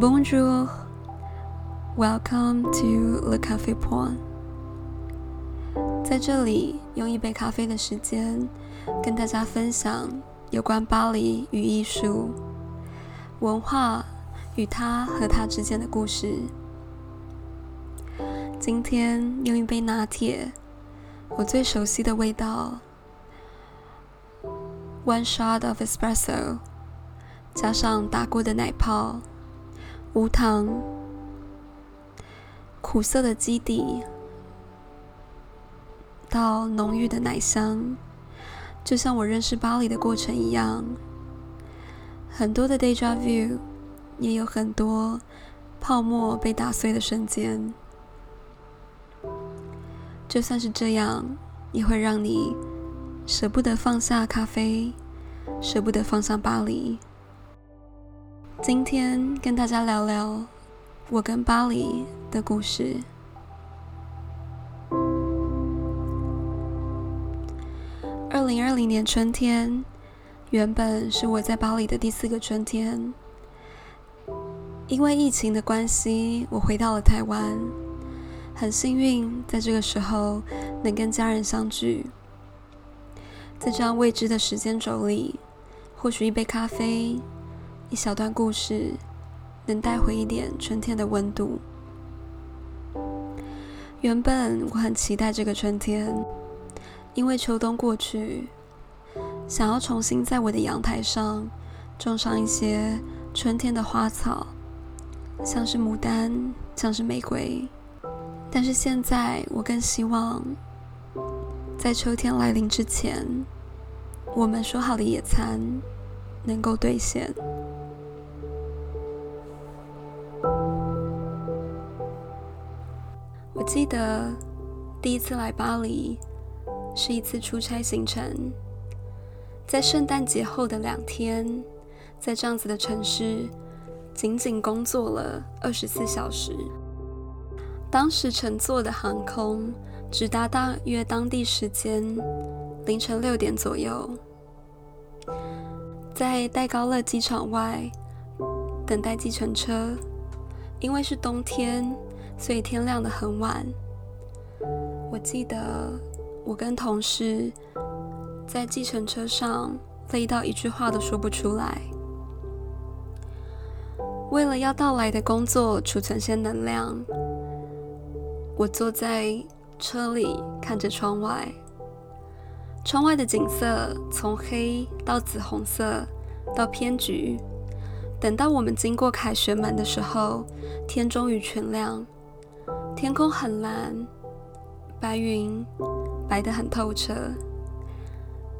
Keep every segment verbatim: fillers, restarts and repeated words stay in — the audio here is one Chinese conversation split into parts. Bonjour, welcome to Le Café Pond. 在这里用一杯咖啡的时间跟大家分享有关巴黎与艺术、文化与它和它之间的故事。今天用一杯拿铁，我最熟悉的味道 ，one shot of espresso， 加上打过的奶泡，无糖，苦涩的基底到浓郁的奶香，就像我认识巴黎的过程一样，很多的 déjà vu， 也有很多泡沫被打碎的瞬间。就算是这样，也会让你舍不得放下咖啡，舍不得放下巴黎。今天跟大家聊聊我跟巴黎的故事。二零二零年春天，原本是我在巴黎的第四个春天，因为疫情的关系，我回到了台湾。很幸运在这个时候能跟家人相聚，在这样未知的时间轴里，或许一杯咖啡，一小段故事，能带回一点春天的温度。原本我很期待这个春天，因为秋冬过去，想要重新在我的阳台上种上一些春天的花草，像是牡丹，像是玫瑰。但是现在我更希望在秋天来临之前，我们说好的野餐能够兑现。我记得第一次来巴黎是一次出差行程，在圣诞节后的两天，在这样子的城市仅仅工作了二十四小时。当时乘坐的航空直达大约当地时间凌晨六点左右，在戴高乐机场外等待计程车。因为是冬天，所以天亮得很晚。我记得我跟同事在计程车上累到一句话都说不出来。为了要到来的工作储存些能量，我坐在车里看着窗外，窗外的景色从黑到紫红色到偏橘。等到我们经过凯旋门的时候，天终于全亮，天空很蓝，白云白得很透彻。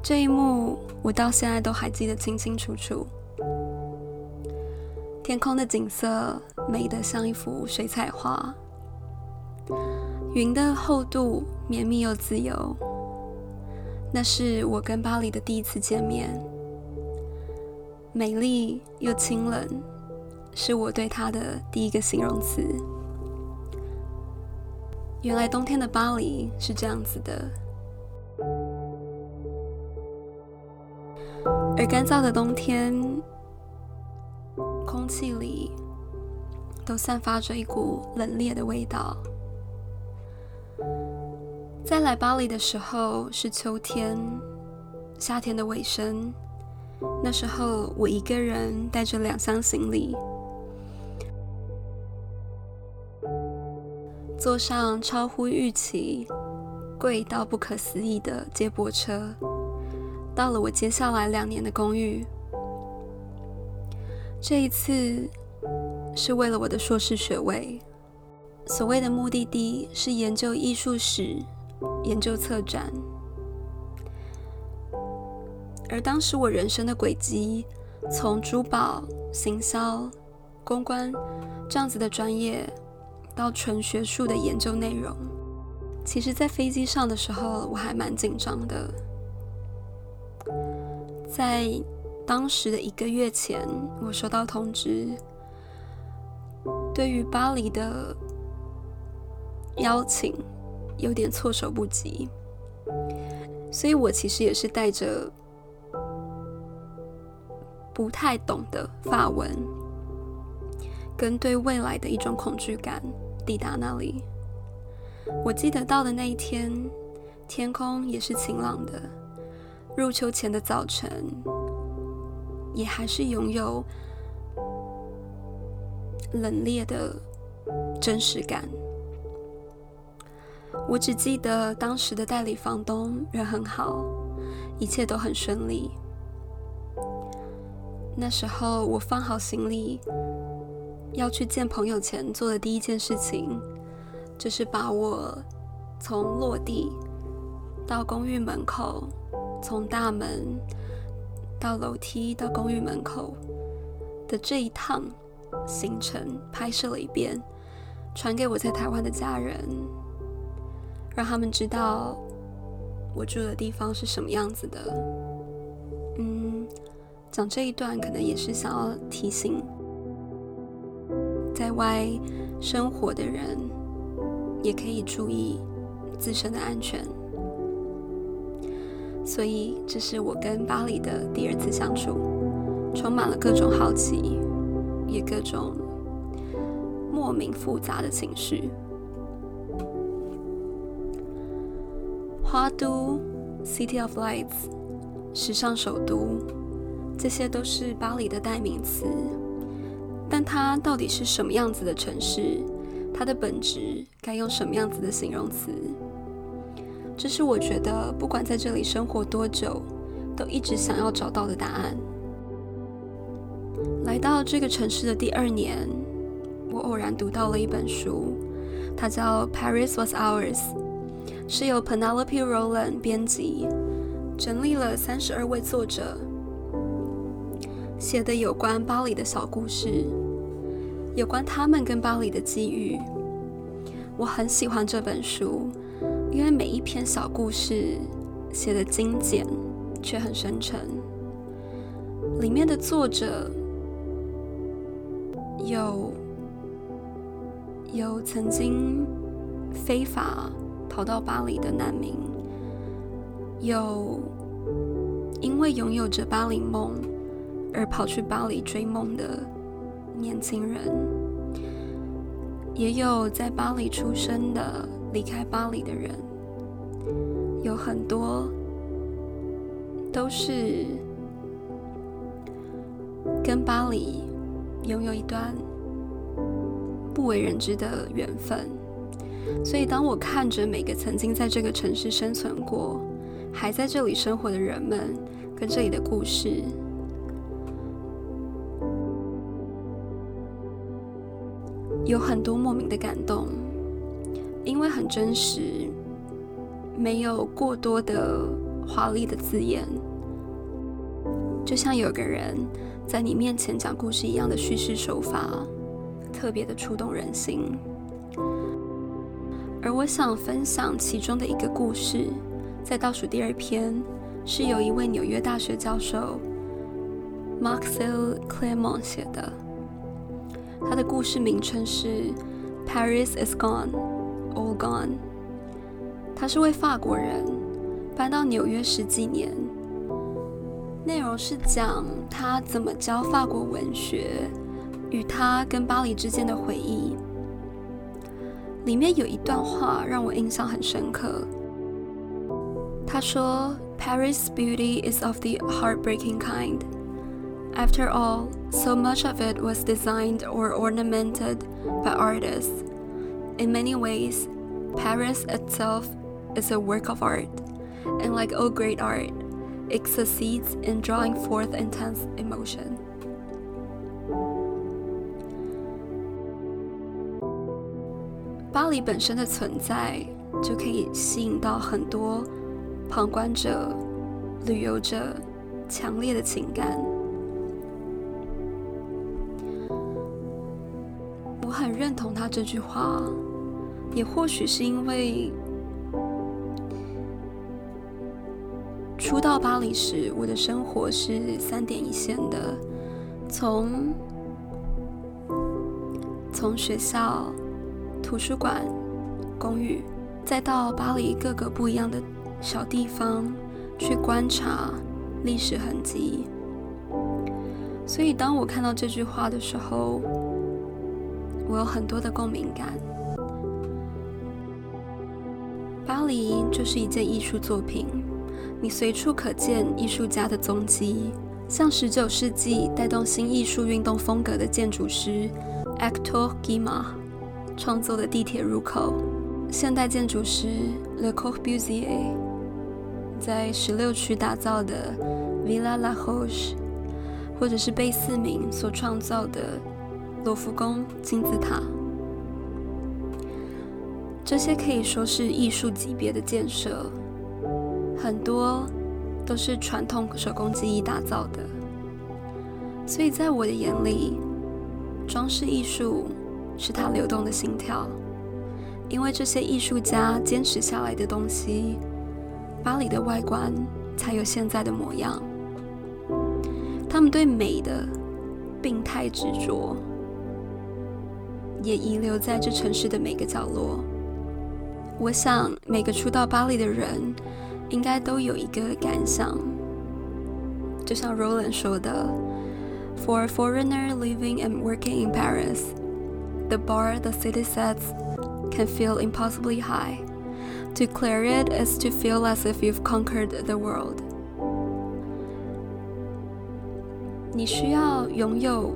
这一幕我到现在都还记得清清楚楚。天空的景色美得像一幅水彩画，云的厚度绵密又自由。那是我跟巴黎的第一次见面，美丽又清冷，是我对它的第一个形容词。原来冬天的巴黎是这样子的，而干燥的冬天，空气里都散发着一股冷冽的味道。在来巴黎的时候是秋天，夏天的尾声。那时候我一个人带着两箱行李，坐上超乎预期贵到不可思议的接驳车，到了我接下来两年的公寓。这一次是为了我的硕士学位，所谓的目的地是研究艺术史，研究策展。而当时我人生的轨迹，从珠宝、行销、公关这样子的专业，到纯学术的研究内容。其实在飞机上的时候，我还蛮紧张的。在当时的一个月前，我收到通知，对于巴黎的邀请有点措手不及，所以我其实也是带着不太懂的法文，跟对未来的一种恐惧感抵达那里。我记得到的那一天，天空也是晴朗的，入秋前的早晨也还是拥有冷冽的真实感。我只记得当时的代理房东人很好，一切都很顺利。那时候我放好行李，要去见朋友前做的第一件事情，就是把我从落地到公寓门口，从大门到楼梯到公寓门口的这一趟行程拍摄了一遍，传给我在台湾的家人，让他们知道我住的地方是什么样子的。嗯，讲这一段可能也是想要提醒在外生活的人，也可以注意自身的安全。所以这是我跟巴黎的第二次相处，充满了各种好奇，也各种莫名复杂的情绪。花都 City of Lights 时尚首都，这些都是巴黎的代名词，但它到底是什么样子的城市，它的本质该用什么样子的形容词，这是我觉得不管在这里生活多久都一直想要找到的答案。来到这个城市的第二年，我偶然读到了一本书，它叫 Paris Was Ours， 是由 Penelope Rowland 编辑，整理了三十二位作者写的有关巴黎的小故事，有关他们跟巴黎的际遇。我很喜欢这本书，因为每一篇小故事写得精简却很深沉。里面的作者有有曾经非法逃到巴黎的难民，有因为拥有着巴黎梦而跑去巴黎追梦的年轻人，也有在巴黎出生的离开巴黎的人，有很多都是跟巴黎拥有一段不为人知的缘分。所以当我看着每个曾经在这个城市生存过还在这里生活的人们跟这里的故事，有很多莫名的感动，因为很真实，没有过多的华丽的字眼，就像有个人在你面前讲故事一样的叙事手法，特别的触动人心。而我想分享其中的一个故事，在倒数第二篇，是由一位纽约大学教授 Marxel Clermont 写的。他的故事名称是 Paris is gone, all gone。 他是位法国人，搬到纽约十几年，内容是讲他怎么教法国文学与他跟巴黎之间的回忆。里面有一段话让我印象很深刻，他说 Paris' beauty is of the heartbreaking kind.After all, so much of it was designed or ornamented by artists. In many ways, Paris itself is a work of art, and like all great art, it succeeds in drawing forth intense emotion. 巴黎本身的存在就可以吸引到很多旁观者、旅游者强烈的情感。我很认同他这句话，也或许是因为初到巴黎时，我的生活是三点一线的，从从学校、图书馆、公寓，再到巴黎各个不一样的小地方去观察历史痕迹。所以当我看到这句话的时候，我有很多的共鸣感。巴黎就是一件艺术作品，你随处可见艺术家的踪迹，像十九世纪带动新艺术运动风格的建筑师 Hector Guimard 创作的地铁入口，现代建筑师 Le Corbusier 在十六区打造的 Villa La Roche， 或者是贝聿铭所创造的罗浮宫金字塔，这些可以说是艺术级别的建设，很多都是传统手工技艺打造的。所以在我的眼里，装饰艺术是它流动的心跳，因为这些艺术家坚持下来的东西，巴黎的外观才有现在的模样。他们对美的病态执着，也遗留在这城市的每个角落。我想每个初到巴黎的人应该都有一个感想，就像 Rowland 说的 For a foreigner living and working in Paris, the bar the city sets can feel impossibly high. To clear it is to feel as if you've conquered the world. 你需要拥有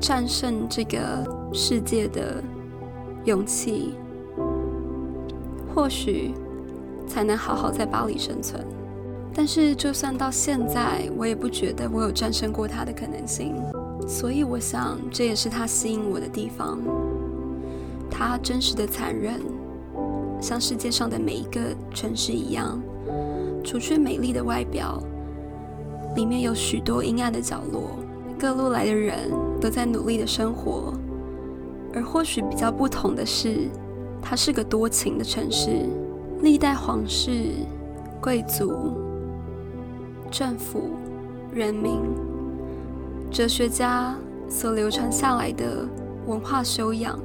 战胜这个世界的勇气，或许才能好好在巴黎生存。但是就算到现在，我也不觉得我有战胜过它的可能性，所以我想这也是它吸引我的地方。它真实的残忍，像世界上的每一个城市一样，除去美丽的外表，里面有许多阴暗的角落。各路来的人都在努力的生活，而或许比较不同的是，它是个多情的城市。历代皇室、贵族、政府、人民、哲学家所流传下来的文化修养，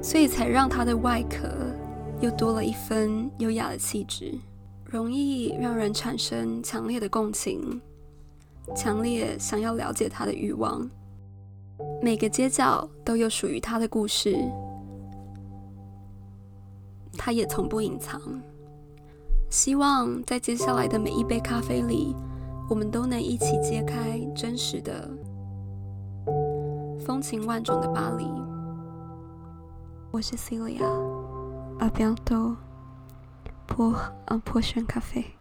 所以才让它的外壳又多了一分优雅的气质，容易让人产生强烈的共情，强烈想要了解它的欲望。每个街角都有属于它的故事，它也从不隐藏。希望在接下来的每一杯咖啡里，我们都能一起揭开真实的风情万种的巴黎。我是 Celia， à bientôt pour un prochain café。